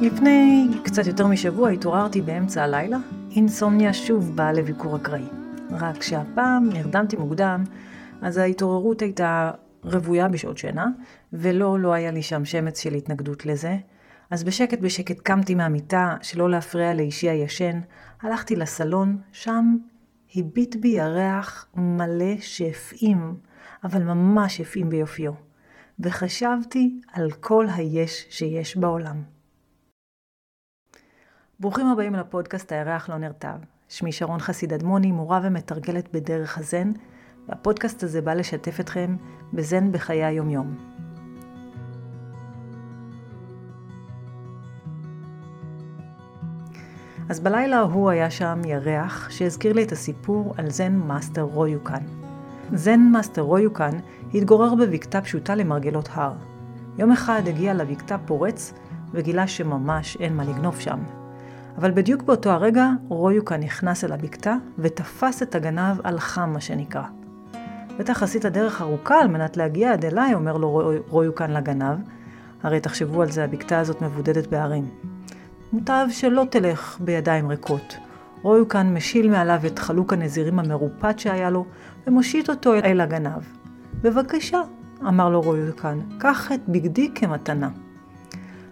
לפני קצת יותר משבוע התעוררתי באמצע הלילה. אינסומניה שוב באה לביקור אקראי. רק שהפעם נרדמתי מוקדם, אז ההתעוררות הייתה רבויה בשעות שינה, ולא היה לי שם שמץ של התנגדות לזה. אז בשקט קמתי מהמיטה, שלא להפריע לאישי הישן, הלכתי לסלון, שם הביט בי הריח מלא שהפעים, אבל ממש הפעים ביופיו, וחשבתי על כל היש שיש בעולם. ברוכים הבאים לפודקאסט הירח לא נרטב. שמי שרון חסיד אדמוני, מורה ומתרגלת בדרך הזן, והפודקאסט הזה בא לשתף אתכם בזן בחיי היום-יום. אז בלילה הוא היה שם ירח שהזכיר לי את הסיפור על זן מאסטר רויוקן. זן מאסטר רויוקן התגורר בבקתה פשוטה למרגלות הר. יום אחד הגיע לבקתה פורץ וגילה שממש אין מה לגנוב שם. אבל בדיוק באותו הרגע רויוקן נכנס אל הבקתה ותפס את הגנב על חם, מה שנקרא. בטח עשית דרך ארוכה על מנת להגיע עד אליי, אומר לו רויוקן לגנב. הרי תחשבו על זה, הבקתה הזאת מבודדת בערים. מוטב שלא תלך בידיים ריקות. רויוקן משיל מעליו את חלוק הנזירים המרופט שהיה לו, ומושיט אותו אל הגנב. בבקשה, אמר לו רויוקן, קח את בגדי כמתנה.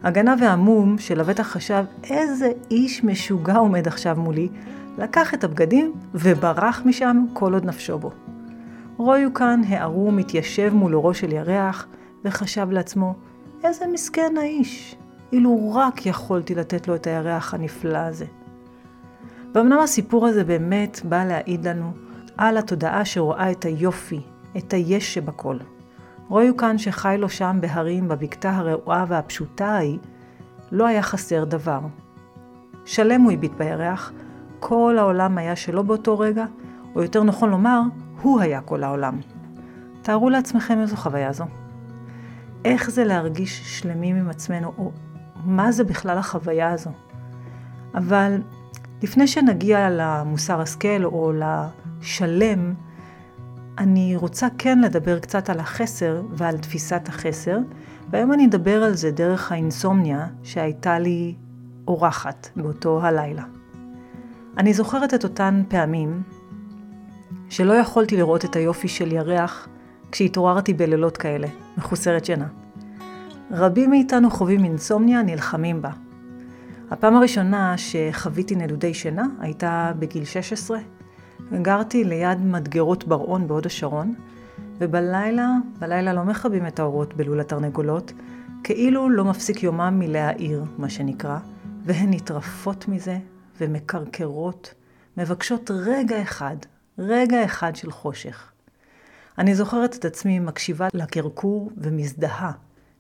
הגנב העמום, שלבטח חשב איזה איש משוגע עומד עכשיו מולי, לקח את הבגדים וברח משם כל עוד נפשו בו. רויוקן הערום מתיישב מול אורו של ירח, וחשב לעצמו, איזה מסכן האיש. אילו רק יכולתי לתת לו את הירח הנפלא הזה. ואמנם הסיפור הזה באמת בא להעיד לנו על התודעה שרואה את היופי, את היש שבכל. רויוקן שחי לו שם בהרים בבקתה הרעועה והפשוטה ההיא, לא היה חסר דבר. שלם הוא הביט בירח, כל העולם היה שלו באותו רגע, או יותר נכון לומר, הוא היה כל העולם. תארו לעצמכם איזו חוויה זו. איך זה להרגיש שלמים עם עצמנו, או מה זה בכלל החוויה הזו. אבל לפני שנגיע למוסר השכל או לשלם, אני רוצה כן לדבר קצת על החסר ועל תפיסת החסר, והיום אני אדבר על זה דרך האינסומניה שהייתה לי אורחת באותו הלילה. אני זוכרת את אותן פעמים שלא יכולתי לראות את היופי של ירח כשהתעוררתי בלילות כאלה, מחוסרת שינה. רבים מאיתנו חווים אינסומניה, נלחמים בה. הפעם הראשונה שחוויתי נדודי שינה הייתה בגיל 16. גרתי ליד מדגרות ברעון בהוד השרון, ובלילה לא מכבים את האורות בלול התרנגולות, כאילו לא מפסיק יומם מלהאיר, מה שנקרא, והן נטרפות מזה ומקרקרות, מבקשות רגע אחד של חושך. אני זוכרת את עצמי מקשיבה לקרקור ומזדהה,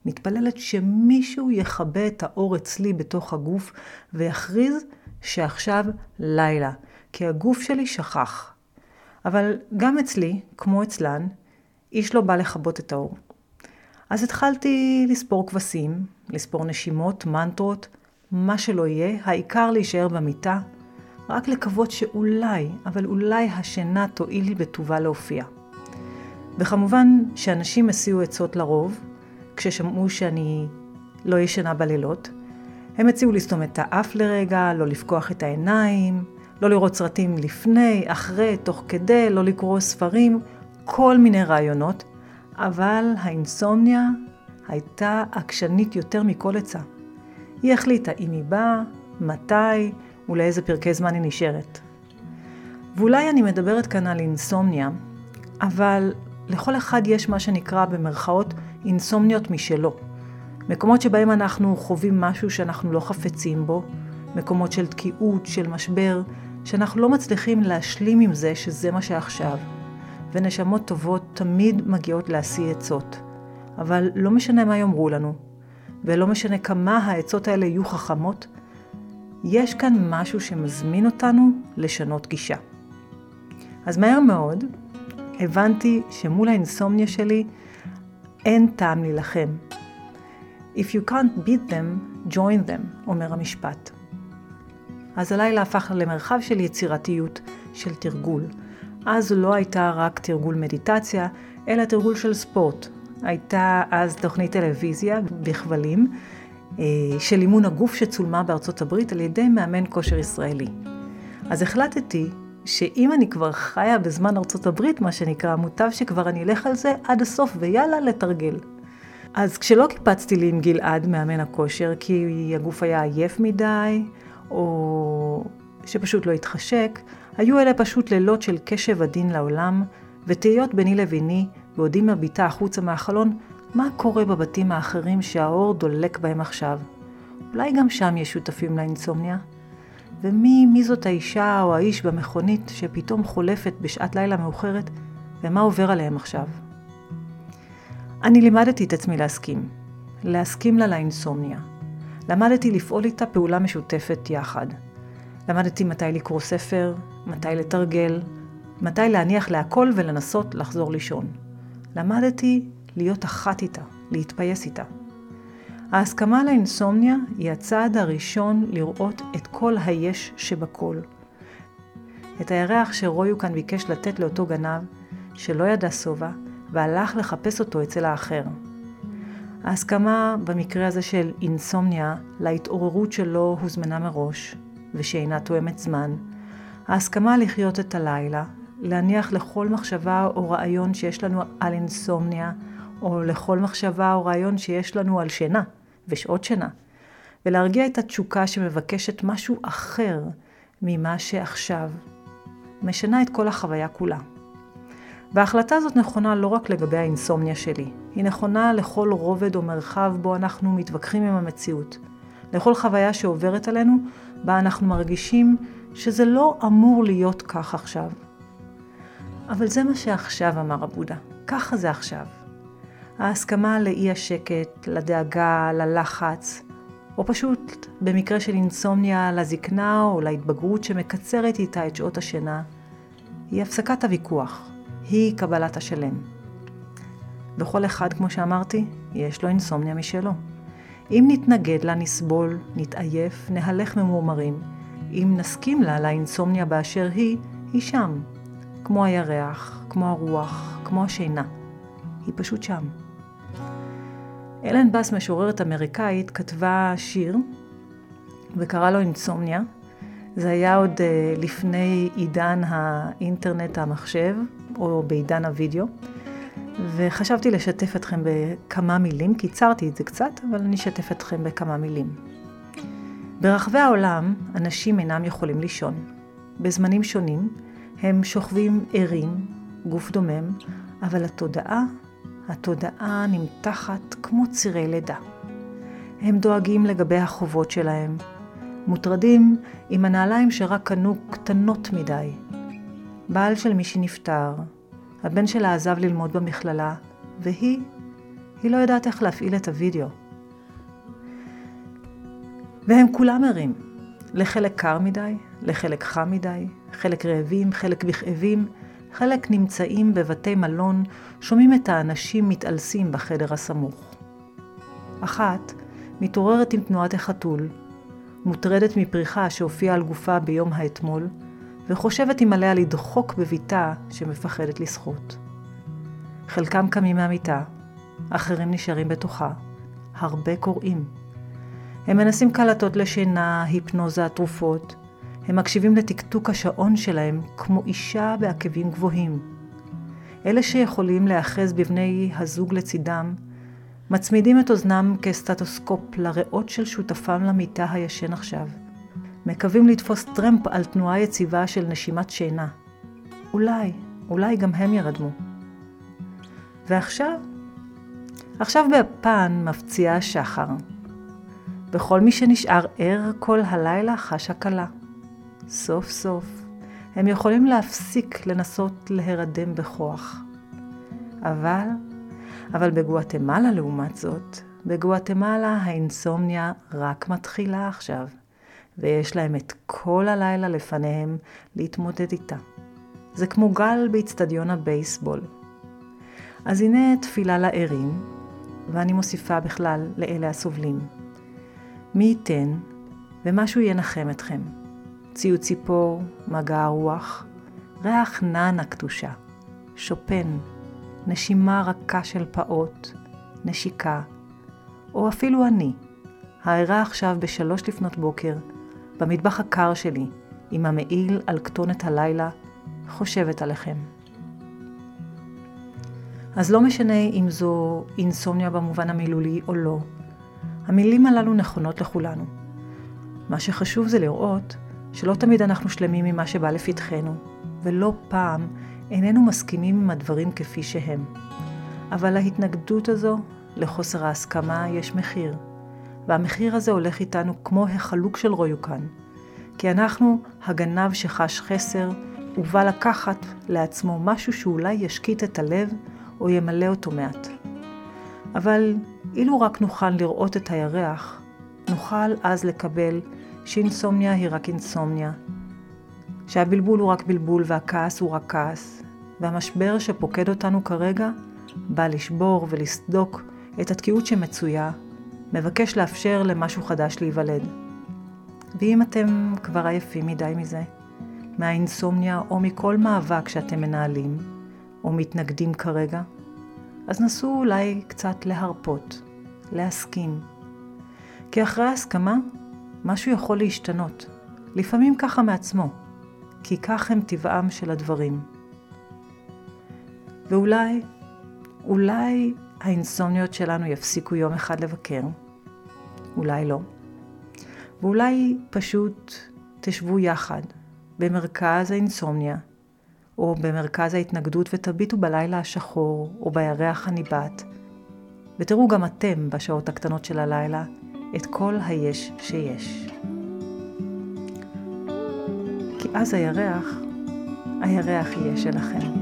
מתפללת שמישהו יחבא את האור אצלי בתוך הגוף ויכריז שעכשיו לילה, כי הגוף שלי שכח. אבל גם אצלי, כמו אצלן, איש לא בא לחבות את האור. אז התחלתי לספור כבשים, לספור נשימות, מנטרות, מה שלא יהיה, העיקר להישאר במיטה, רק לקוות שאולי, אבל אולי השינה תועיל לי בטובה להופיע. וכמובן שאנשים הציעו עצות לרוב, כששמעו שאני לא ישנה בלילות. הם הציעו לסתום את האף לרגע, לא לפקוח את העיניים, לא לראות סרטים לפני, אחרי, תוך כדי, לא לקרוא ספרים, כל מיני רעיונות. אבל האינסומניה הייתה עקשנית יותר מכל עצה. היא החליטה אם היא באה, מתי ולאיזה פרקי זמן היא נשארת. ואולי אני מדברת כאן על אינסומניה, אבל לכל אחד יש מה שנקרא במרכאות אינסומניות משלו. מקומות שבהם אנחנו חווים משהו שאנחנו לא חפצים בו, מקומות של תקיעות, של משבר, שאנחנו לא מצליחים להשלים עם זה שזה מה שעכשיו. ונשמות טובות תמיד מגיעות להשיא עצות. אבל לא משנה מה יאמרו לנו, ולא משנה כמה העצות האלה יהיו חכמות, יש כאן משהו שמזמין אותנו לשנות גישה. אז מהר מאוד, הבנתי שמול האינסומניה שלי אין טעם להילחם. If you can't beat them, join them, אומר המשפט. אז הלילה הפך למרחב של יצירתיות, של תרגול. אז לא הייתה רק תרגול מדיטציה, אלא תרגול של ספורט. הייתה אז תוכנית טלוויזיה בכבלים, של אימון הגוף שצולמה בארצות הברית על ידי מאמן כושר ישראלי. אז החלטתי שאם אני כבר חיה בזמן ארצות הברית, מה שנקרא, מוטב שכבר אני אלך על זה עד הסוף ויאללה לתרגל. אז כשלא קיפצתי לי עם גלעד מאמן הכושר, כי הגוף היה עייף מדי, או שפשוט לא התחשק, היו אלה פשוט לילות של קשב עדין לעולם, ותהיות ביני לביני, ועודי מביטה החוצה מהחלון, מה קורה בבתים האחרים שהאור דולק בהם עכשיו? אולי גם שם יש שותפים לאינסומניה? ומי זאת האישה או האיש במכונית שפתאום חולפת בשעת לילה מאוחרת, ומה עובר עליהם עכשיו? אני לימדתי את עצמי להסכים לה לאינסומניה. למדתי לפעול איתה פעולה משותפת יחד. למדתי מתי לקרוא ספר, מתי לתרגל, מתי להניח להכל ולנסות לחזור לישון. למדתי להיות אחת איתה, להתפייס איתה. ההסכמה לאינסומניה היא הצעד הראשון לראות את כל היש שבכל. את הירח שרויוקן ביקש לתת לאותו גנב, שלא ידע סובה, והלך לחפש אותו אצל האחר. ההסכמה במקרה הזה של אינסומניה להתעוררות שלא הוזמנה מראש, ושאינה תואמת זמן. ההסכמה לחיות את הלילה, להניח לכל מחשבה או רעיון שיש לנו על אינסומניה, או לכל מחשבה או רעיון שיש לנו על שינה ושעות שינה, ולהרגיע את התשוקה שמבקשת משהו אחר ממה שעכשיו, משנה את כל החוויה כולה. וההחלטה הזאת נכונה לא רק לגבי האינסומניה שלי, היא נכונה לכל רובד או מרחב בו אנחנו מתווכחים עם המציאות, לכל חוויה שעוברת עלינו, בה אנחנו מרגישים שזה לא אמור להיות כך עכשיו. אבל זה מה שעכשיו אמר הבודה, ככה זה עכשיו. ההסכמה לאי השקט, לדאגה, ללחץ, או פשוט במקרה של אינסומניה לזקנה או להתבגרות שמקצרת איתה את שעות השינה, היא הפסקת הוויכוח, היא קבלת השלם. וכל אחד, כמו שאמרתי, יש לו אינסומניה משלו. אם נתנגד לה, נסבול, נתעייף, נהלך ממורמרים. אם נסכים לה, לאינסומניה באשר היא שם. כמו הירח, כמו הרוח, כמו השינה. היא פשוט שם. אלן בס, משוררת אמריקאית, כתבה שיר וקרא לו אינסומניה. זה היה עוד לפני עידן האינטרנט המחשב, או בעידן הווידאו. וחשבתי לשתף אתכם בכמה מילים, קיצרתי את זה קצת, אבל אני אשתף אתכם בכמה מילים. ברחבי העולם, אנשים אינם יכולים לישון. בזמנים שונים, הם שוכבים ערים, גוף דומם, אבל התודעה נמתחת כמו צירי לידה. הם דואגים לגבי החובות שלהם, מוטרדים עם הנעליים שרק קנו קטנות מדי. בעל של מי שנפטר, הבן שלה עזב ללמוד במכללה, והיא לא יודעת איך להפעיל את הווידאו. והם כולם ערים, לחלק קר מדי, לחלק חם מדי, חלק רעבים, חלק בכאבים, חלק נמצאים בבתי מלון, שומעים את האנשים מתעלסים בחדר הסמוך. אחת מתעוררת עם תנועת החתול, מוטרדת מפריחה שהופיעה על גופה ביום האתמול, וחושבת אם עליה לדחוק בביתה שמפחדת לשחות. חלקם קמים מהמיטה, אחרים נשארים בתוכה, הרבה קוראים. הם מנסים קלטות לשינה, היפנוזה, תרופות. הם מקשיבים לתקתוק השעון שלהם כמו אישה בעקבים גבוהים. אלה שיכולים לאחז בבני הזוג לצידם, מצמידים את אוזנם כסטטוסקופ לריאות של שותפם למיטה הישן עכשיו. מקווים לתפוס טרמפ על תנועה יציבה של נשימת שינה. אולי גם הם ירדמו. ועכשיו ביפן מפציע השחר. וכל מי שנשאר ער כל הלילה חש הקלה. סוף סוף, הם יכולים להפסיק לנסות להירדם בכוח. אבל בגואטמלה לעומת זאת, בגואטמלה האינסומניה רק מתחילה עכשיו. ויש להם את כל הלילה לפניהם להתמודד איתה. זה כמו גל באצטדיון הבייסבול. אז הנה תפילה לערים, ואני מוסיפה בכלל לאלה הסובלים. מי ייתן, ומשהו ינחם אתכם. ציוץ ציפור, מגע הרוח, ריח נענע קדושה, שופן, נשימה רכה של פעוט, נשיקה, או אפילו אני, הערה עכשיו ב-3:00 לפנות בוקר, במטבח הקר שלי, עם המעיל על כתונת הלילה, חושבת עליכם. אז לא משנה אם זו אינסומניה במובן המילולי או לא, המילים הללו נכונות לכולנו. מה שחשוב זה לראות שלא תמיד אנחנו שלמים ממה שבא לפתחנו, ולא פעם איננו מסכימים עם הדברים כפי שהם. אבל ההתנגדות הזו לחוסר ההסכמה יש מחיר, והמחיר הזה הולך איתנו כמו החלוק של ריוקן, כי אנחנו הגנב שחש חסר ובא לקחת לעצמו משהו שאולי ישקיט את הלב או ימלא אותו מעט. אבל אילו רק נוכל לראות את הירח, נוכל אז לקבל שאינסומניה היא רק אינסומניה, שהבלבול הוא רק בלבול והכעס הוא רק כעס, והמשבר שפוקד אותנו כרגע בא לשבור ולסדוק את התקיעות שמצויה, מבקש לאפשר למשהו חדש להיוולד. ואם אתם כבר עייפים מדי מזה, מהאינסומניה או מכל מאבק שאתם מנהלים, או מתנגדים כרגע, אז נסו אולי קצת להרפות, להסכים. כי אחרי ההסכמה, משהו יכול להשתנות, לפעמים ככה מעצמו, כי כך הם טבעם של הדברים. ואולי, האינסומניות שלנו יפסיקו יום אחד לבקר, אולי לא. ואולי פשוט תשבו יחד במרכז האינסומניה, או במרכז ההתנגדות ותביטו בלילה השחור או בירח הניבט, ותראו גם אתם בשעות הקטנות של הלילה את כל היש שיש. כי אז הירח יהיה שלכם.